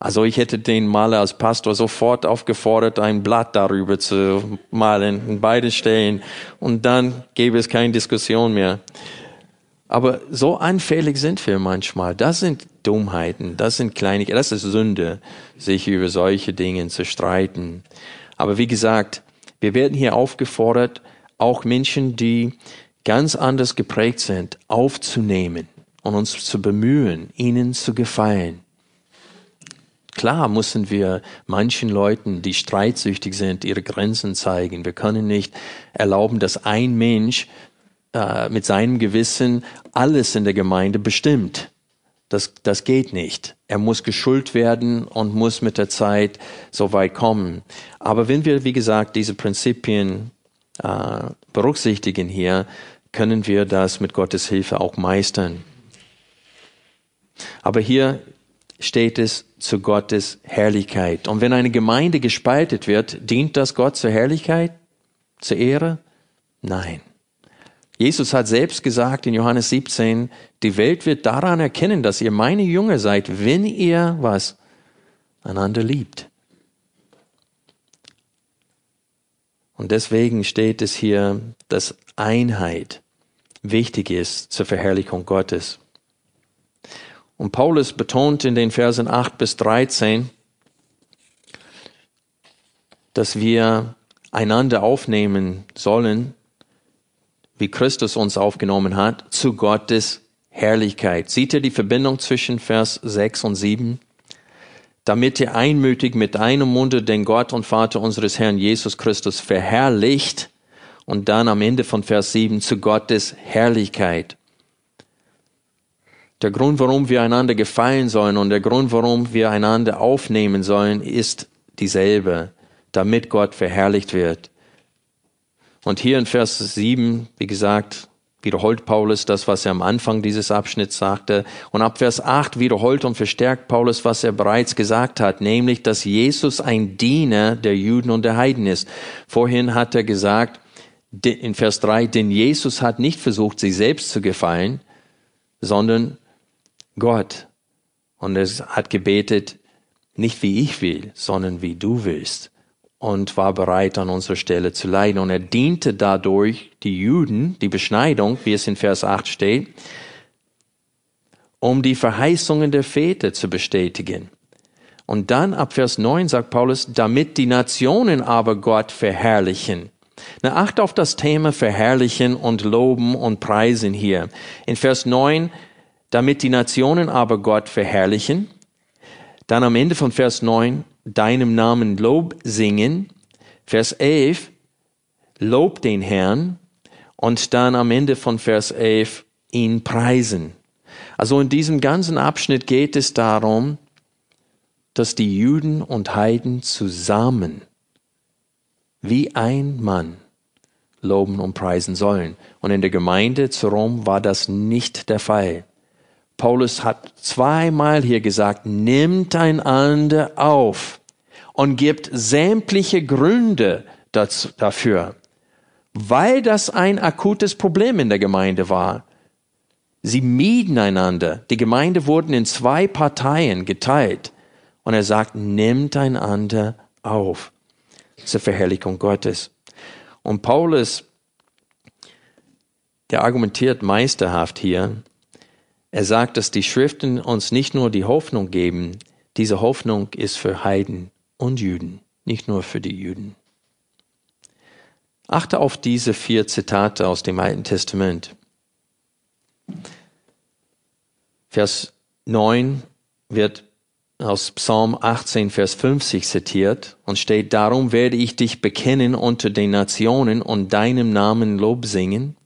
Also ich hätte den Maler als Pastor sofort aufgefordert, ein Blatt darüber zu malen, in beiden Stellen. Und dann gäbe es keine Diskussion mehr. Aber so anfällig sind wir manchmal. Das sind Dummheiten, das sind Kleinigkeiten, das ist Sünde, sich über solche Dinge zu streiten. Aber wie gesagt, wir werden hier aufgefordert, auch Menschen, die ganz anders geprägt sind, aufzunehmen und uns zu bemühen, ihnen zu gefallen. Klar müssen wir manchen Leuten, die streitsüchtig sind, ihre Grenzen zeigen. Wir können nicht erlauben, dass ein Mensch mit seinem Gewissen alles in der Gemeinde bestimmt. Das geht nicht. Er muss geschult werden und muss mit der Zeit so weit kommen. Aber wenn wir, wie gesagt, diese Prinzipien berücksichtigen hier, können wir das mit Gottes Hilfe auch meistern. Aber hier steht es zu Gottes Herrlichkeit. Und wenn eine Gemeinde gespaltet wird, dient das Gott zur Herrlichkeit, zur Ehre? Nein. Jesus hat selbst gesagt in Johannes 17, die Welt wird daran erkennen, dass ihr meine Jünger seid, wenn ihr was einander liebt. Und deswegen steht es hier, dass Einheit wichtig ist zur Verherrlichung Gottes. Und Paulus betont in den Versen 8 bis 13, dass wir einander aufnehmen sollen, wie Christus uns aufgenommen hat, zu Gottes Herrlichkeit. Seht ihr die Verbindung zwischen Vers 6 und 7? Damit ihr einmütig mit einem Munde den Gott und Vater unseres Herrn Jesus Christus verherrlicht und dann am Ende von Vers 7 zu Gottes Herrlichkeit. Der Grund, warum wir einander gefallen sollen und der Grund, warum wir einander aufnehmen sollen, ist dieselbe, damit Gott verherrlicht wird. Und hier in Vers 7, wie gesagt, wiederholt Paulus das, was er am Anfang dieses Abschnitts sagte. Und ab Vers 8 wiederholt und verstärkt Paulus, was er bereits gesagt hat, nämlich, dass Jesus ein Diener der Juden und der Heiden ist. Vorhin hat er gesagt, in Vers 3, denn Jesus hat nicht versucht, sich selbst zu gefallen, sondern Gott. Und er hat gebetet, nicht wie ich will, sondern wie du willst. Und war bereit, an unserer Stelle zu leiden. Und er diente dadurch die Juden, die Beschneidung, wie es in Vers 8 steht, um die Verheißungen der Väter zu bestätigen. Und dann ab Vers 9 sagt Paulus, damit die Nationen aber Gott verherrlichen. Na, acht auf das Thema verherrlichen und loben und preisen hier. In Vers 9, damit die Nationen aber Gott verherrlichen. Dann am Ende von Vers 9, deinem Namen Lob singen. Vers 11, Lob den Herrn. Und dann am Ende von Vers 11, ihn preisen. Also in diesem ganzen Abschnitt geht es darum, dass die Juden und Heiden zusammen wie ein Mann loben und preisen sollen. Und in der Gemeinde zu Rom war das nicht der Fall. Paulus hat zweimal hier gesagt, nimmt einander auf und gibt sämtliche Gründe dafür, weil das ein akutes Problem in der Gemeinde war. Sie mieden einander. Die Gemeinde wurden in zwei Parteien geteilt. Und er sagt, nimmt einander auf zur Verherrlichung Gottes. Und Paulus, der argumentiert meisterhaft hier, er sagt, dass die Schriften uns nicht nur die Hoffnung geben, diese Hoffnung ist für Heiden und Juden, nicht nur für die Juden. Achte auf diese 4 Zitate aus dem Alten Testament. Vers 9 wird aus Psalm 18, Vers 50 zitiert und steht, darum werde ich dich bekennen unter den Nationen und deinem Namen Lob singen.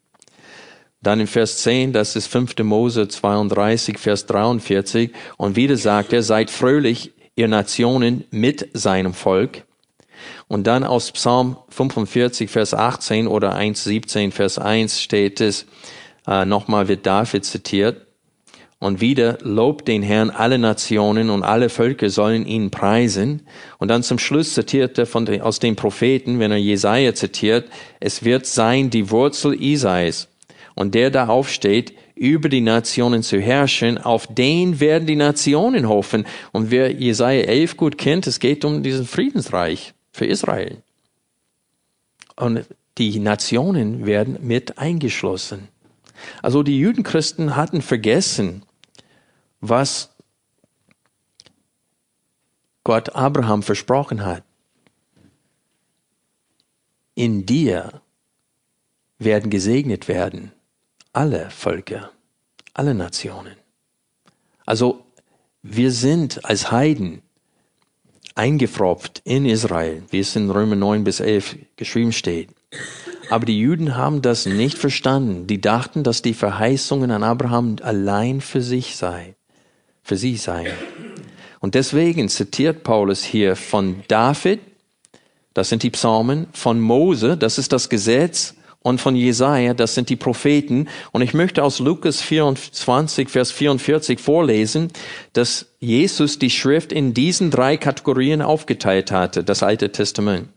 Dann in Vers 10, das ist 5. Mose 32, Vers 43. Und wieder sagt er, seid fröhlich, ihr Nationen, mit seinem Volk. Und dann aus Psalm 45, Vers 18 oder 1,17, Vers 1 steht es, nochmal wird David zitiert. Und wieder, lobt den Herrn, alle Nationen und alle Völker sollen ihn preisen. Und dann zum Schluss zitiert er aus den Propheten, wenn er Jesaja zitiert, es wird sein die Wurzel Isais. Und der da aufsteht, über die Nationen zu herrschen, auf den werden die Nationen hoffen. Und wer Jesaja 11 gut kennt, es geht um diesen Friedensreich für Israel. Und die Nationen werden mit eingeschlossen. Also die Judenchristen hatten vergessen, was Gott Abraham versprochen hat. In dir werden gesegnet werden alle Völker, alle Nationen. Also wir sind als Heiden eingepfropft in Israel, wie es in Römer 9 bis 11 geschrieben steht. Aber die Juden haben das nicht verstanden. Die dachten, dass die Verheißungen an Abraham allein für sie seien. Und deswegen zitiert Paulus hier von David, das sind die Psalmen, von Mose, das ist das Gesetz, und von Jesaja, das sind die Propheten. Und ich möchte aus Lukas 24, Vers 44 vorlesen, dass Jesus die Schrift in diesen 3 Kategorien aufgeteilt hatte, das Alte Testament.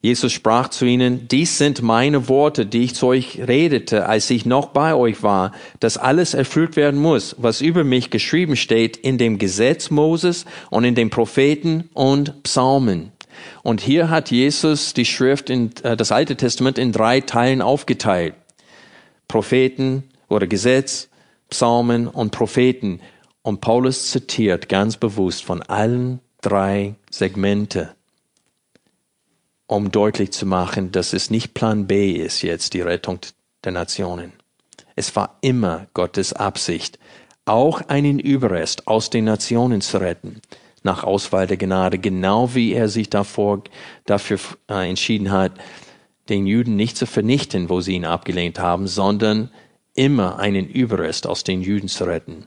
Jesus sprach zu ihnen, dies sind meine Worte, die ich zu euch redete, als ich noch bei euch war, dass alles erfüllt werden muss, was über mich geschrieben steht in dem Gesetz Moses und in den Propheten und Psalmen. Und hier hat Jesus die Schrift, das Alte Testament, in 3 Teilen aufgeteilt. Propheten oder Gesetz, Psalmen und Propheten. Und Paulus zitiert ganz bewusst von allen 3 Segmente, um deutlich zu machen, dass es nicht Plan B ist jetzt, die Rettung der Nationen. Es war immer Gottes Absicht, auch einen Überrest aus den Nationen zu retten, nach Auswahl der Gnade, genau wie er sich dafür entschieden hat, den Juden nicht zu vernichten, wo sie ihn abgelehnt haben, sondern immer einen Überrest aus den Juden zu retten.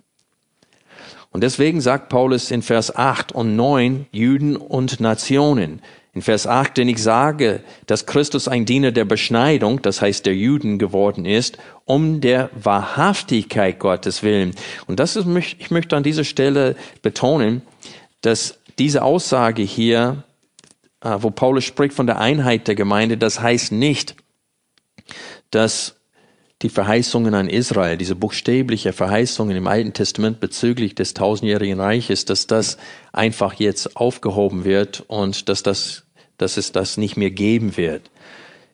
Und deswegen sagt Paulus in Vers 8 und 9, Juden und Nationen. In Vers 8, denn ich sage, dass Christus ein Diener der Beschneidung, das heißt der Juden, geworden ist, um der Wahrhaftigkeit Gottes willen. Und das ist, ich möchte an dieser Stelle betonen, dass diese Aussage hier, wo Paulus spricht von der Einheit der Gemeinde, das heißt nicht, dass die Verheißungen an Israel, diese buchstäbliche Verheißungen im Alten Testament bezüglich des 1000-jährigen Reiches, dass das einfach jetzt aufgehoben wird und dass es das nicht mehr geben wird.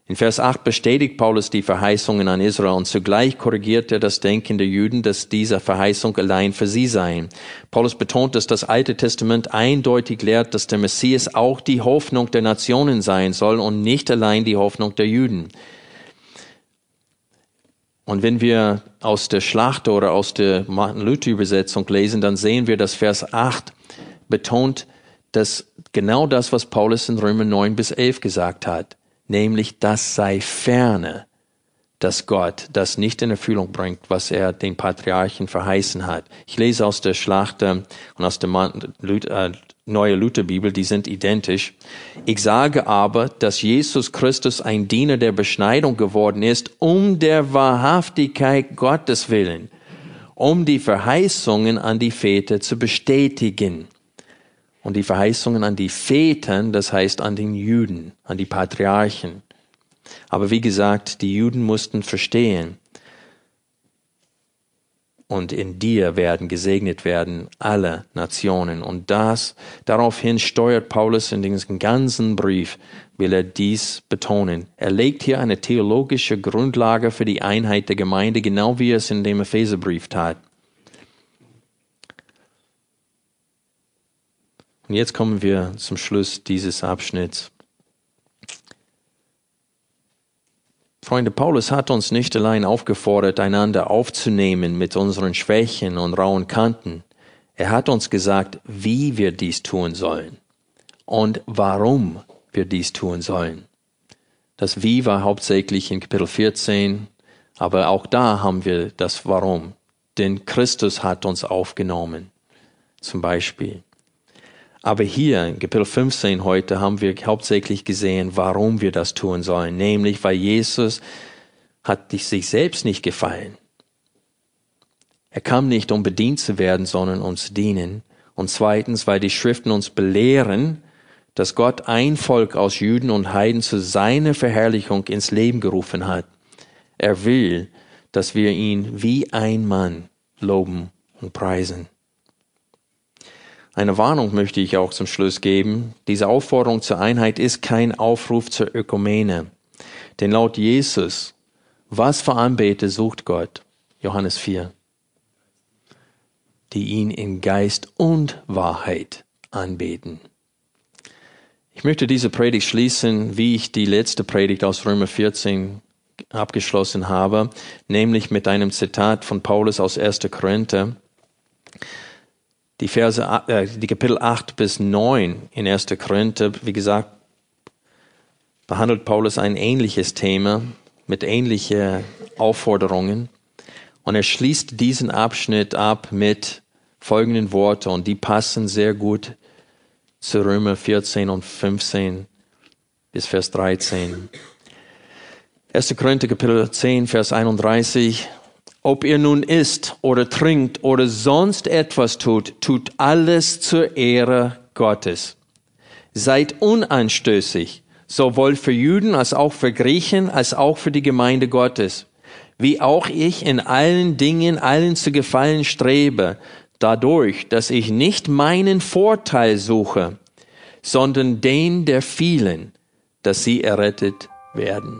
In Vers 8 bestätigt Paulus die Verheißungen an Israel und zugleich korrigiert er das Denken der Juden, dass diese Verheißung allein für sie seien. Paulus betont, dass das Alte Testament eindeutig lehrt, dass der Messias auch die Hoffnung der Nationen sein soll und nicht allein die Hoffnung der Juden. Und wenn wir aus der Schlachter oder aus der Martin-Luther-Übersetzung lesen, dann sehen wir, dass Vers 8 betont, dass genau das, was Paulus in Römer 9 bis 11 gesagt hat, nämlich das sei ferne, dass Gott das nicht in Erfüllung bringt, was er den Patriarchen verheißen hat. Ich lese aus der Schlachter und aus der Neue Lutherbibel, die sind identisch. Ich sage aber, dass Jesus Christus ein Diener der Beschneidung geworden ist, um der Wahrhaftigkeit Gottes willen, um die Verheißungen an die Väter zu bestätigen. Und die Verheißungen an die Väter, das heißt an den Juden, an die Patriarchen. Aber wie gesagt, die Juden mussten verstehen, und in dir werden gesegnet werden alle Nationen. Und daraufhin steuert Paulus in diesem ganzen Brief, will er dies betonen. Er legt hier eine theologische Grundlage für die Einheit der Gemeinde, genau wie er es in dem Epheserbrief tat. Und jetzt kommen wir zum Schluss dieses Abschnitts. Freunde, Paulus hat uns nicht allein aufgefordert, einander aufzunehmen mit unseren Schwächen und rauen Kanten. Er hat uns gesagt, wie wir dies tun sollen und warum wir dies tun sollen. Das Wie war hauptsächlich in Kapitel 14, aber auch da haben wir das Warum. Denn Christus hat uns aufgenommen, zum Beispiel. Aber hier in Kapitel 15 heute haben wir hauptsächlich gesehen, warum wir das tun sollen. Nämlich, weil Jesus hat sich selbst nicht gefallen. Er kam nicht, um bedient zu werden, sondern um zu dienen. Und zweitens, weil die Schriften uns belehren, dass Gott ein Volk aus Juden und Heiden zu seiner Verherrlichung ins Leben gerufen hat. Er will, dass wir ihn wie ein Mann loben und preisen. Eine Warnung möchte ich auch zum Schluss geben. Diese Aufforderung zur Einheit ist kein Aufruf zur Ökumene. Denn laut Jesus, was für Anbeter sucht Gott? Johannes 4. Die ihn in Geist und Wahrheit anbeten. Ich möchte diese Predigt schließen, wie ich die letzte Predigt aus Römer 14 abgeschlossen habe, nämlich mit einem Zitat von Paulus aus 1. Korinther. Die Kapitel 8 bis 9 in 1. Korinther, wie gesagt, behandelt Paulus ein ähnliches Thema mit ähnlichen Aufforderungen. Und er schließt diesen Abschnitt ab mit folgenden Worten, und die passen sehr gut zu Römer 14 und 15 bis Vers 13. 1. Korinther, Kapitel 10, Vers 31. Ob ihr nun isst oder trinkt oder sonst etwas tut, tut alles zur Ehre Gottes. Seid unanstößig, sowohl für Juden als auch für Griechen, als auch für die Gemeinde Gottes. Wie auch ich in allen Dingen allen zu gefallen strebe, dadurch, dass ich nicht meinen Vorteil suche, sondern den der vielen, dass sie errettet werden.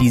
Die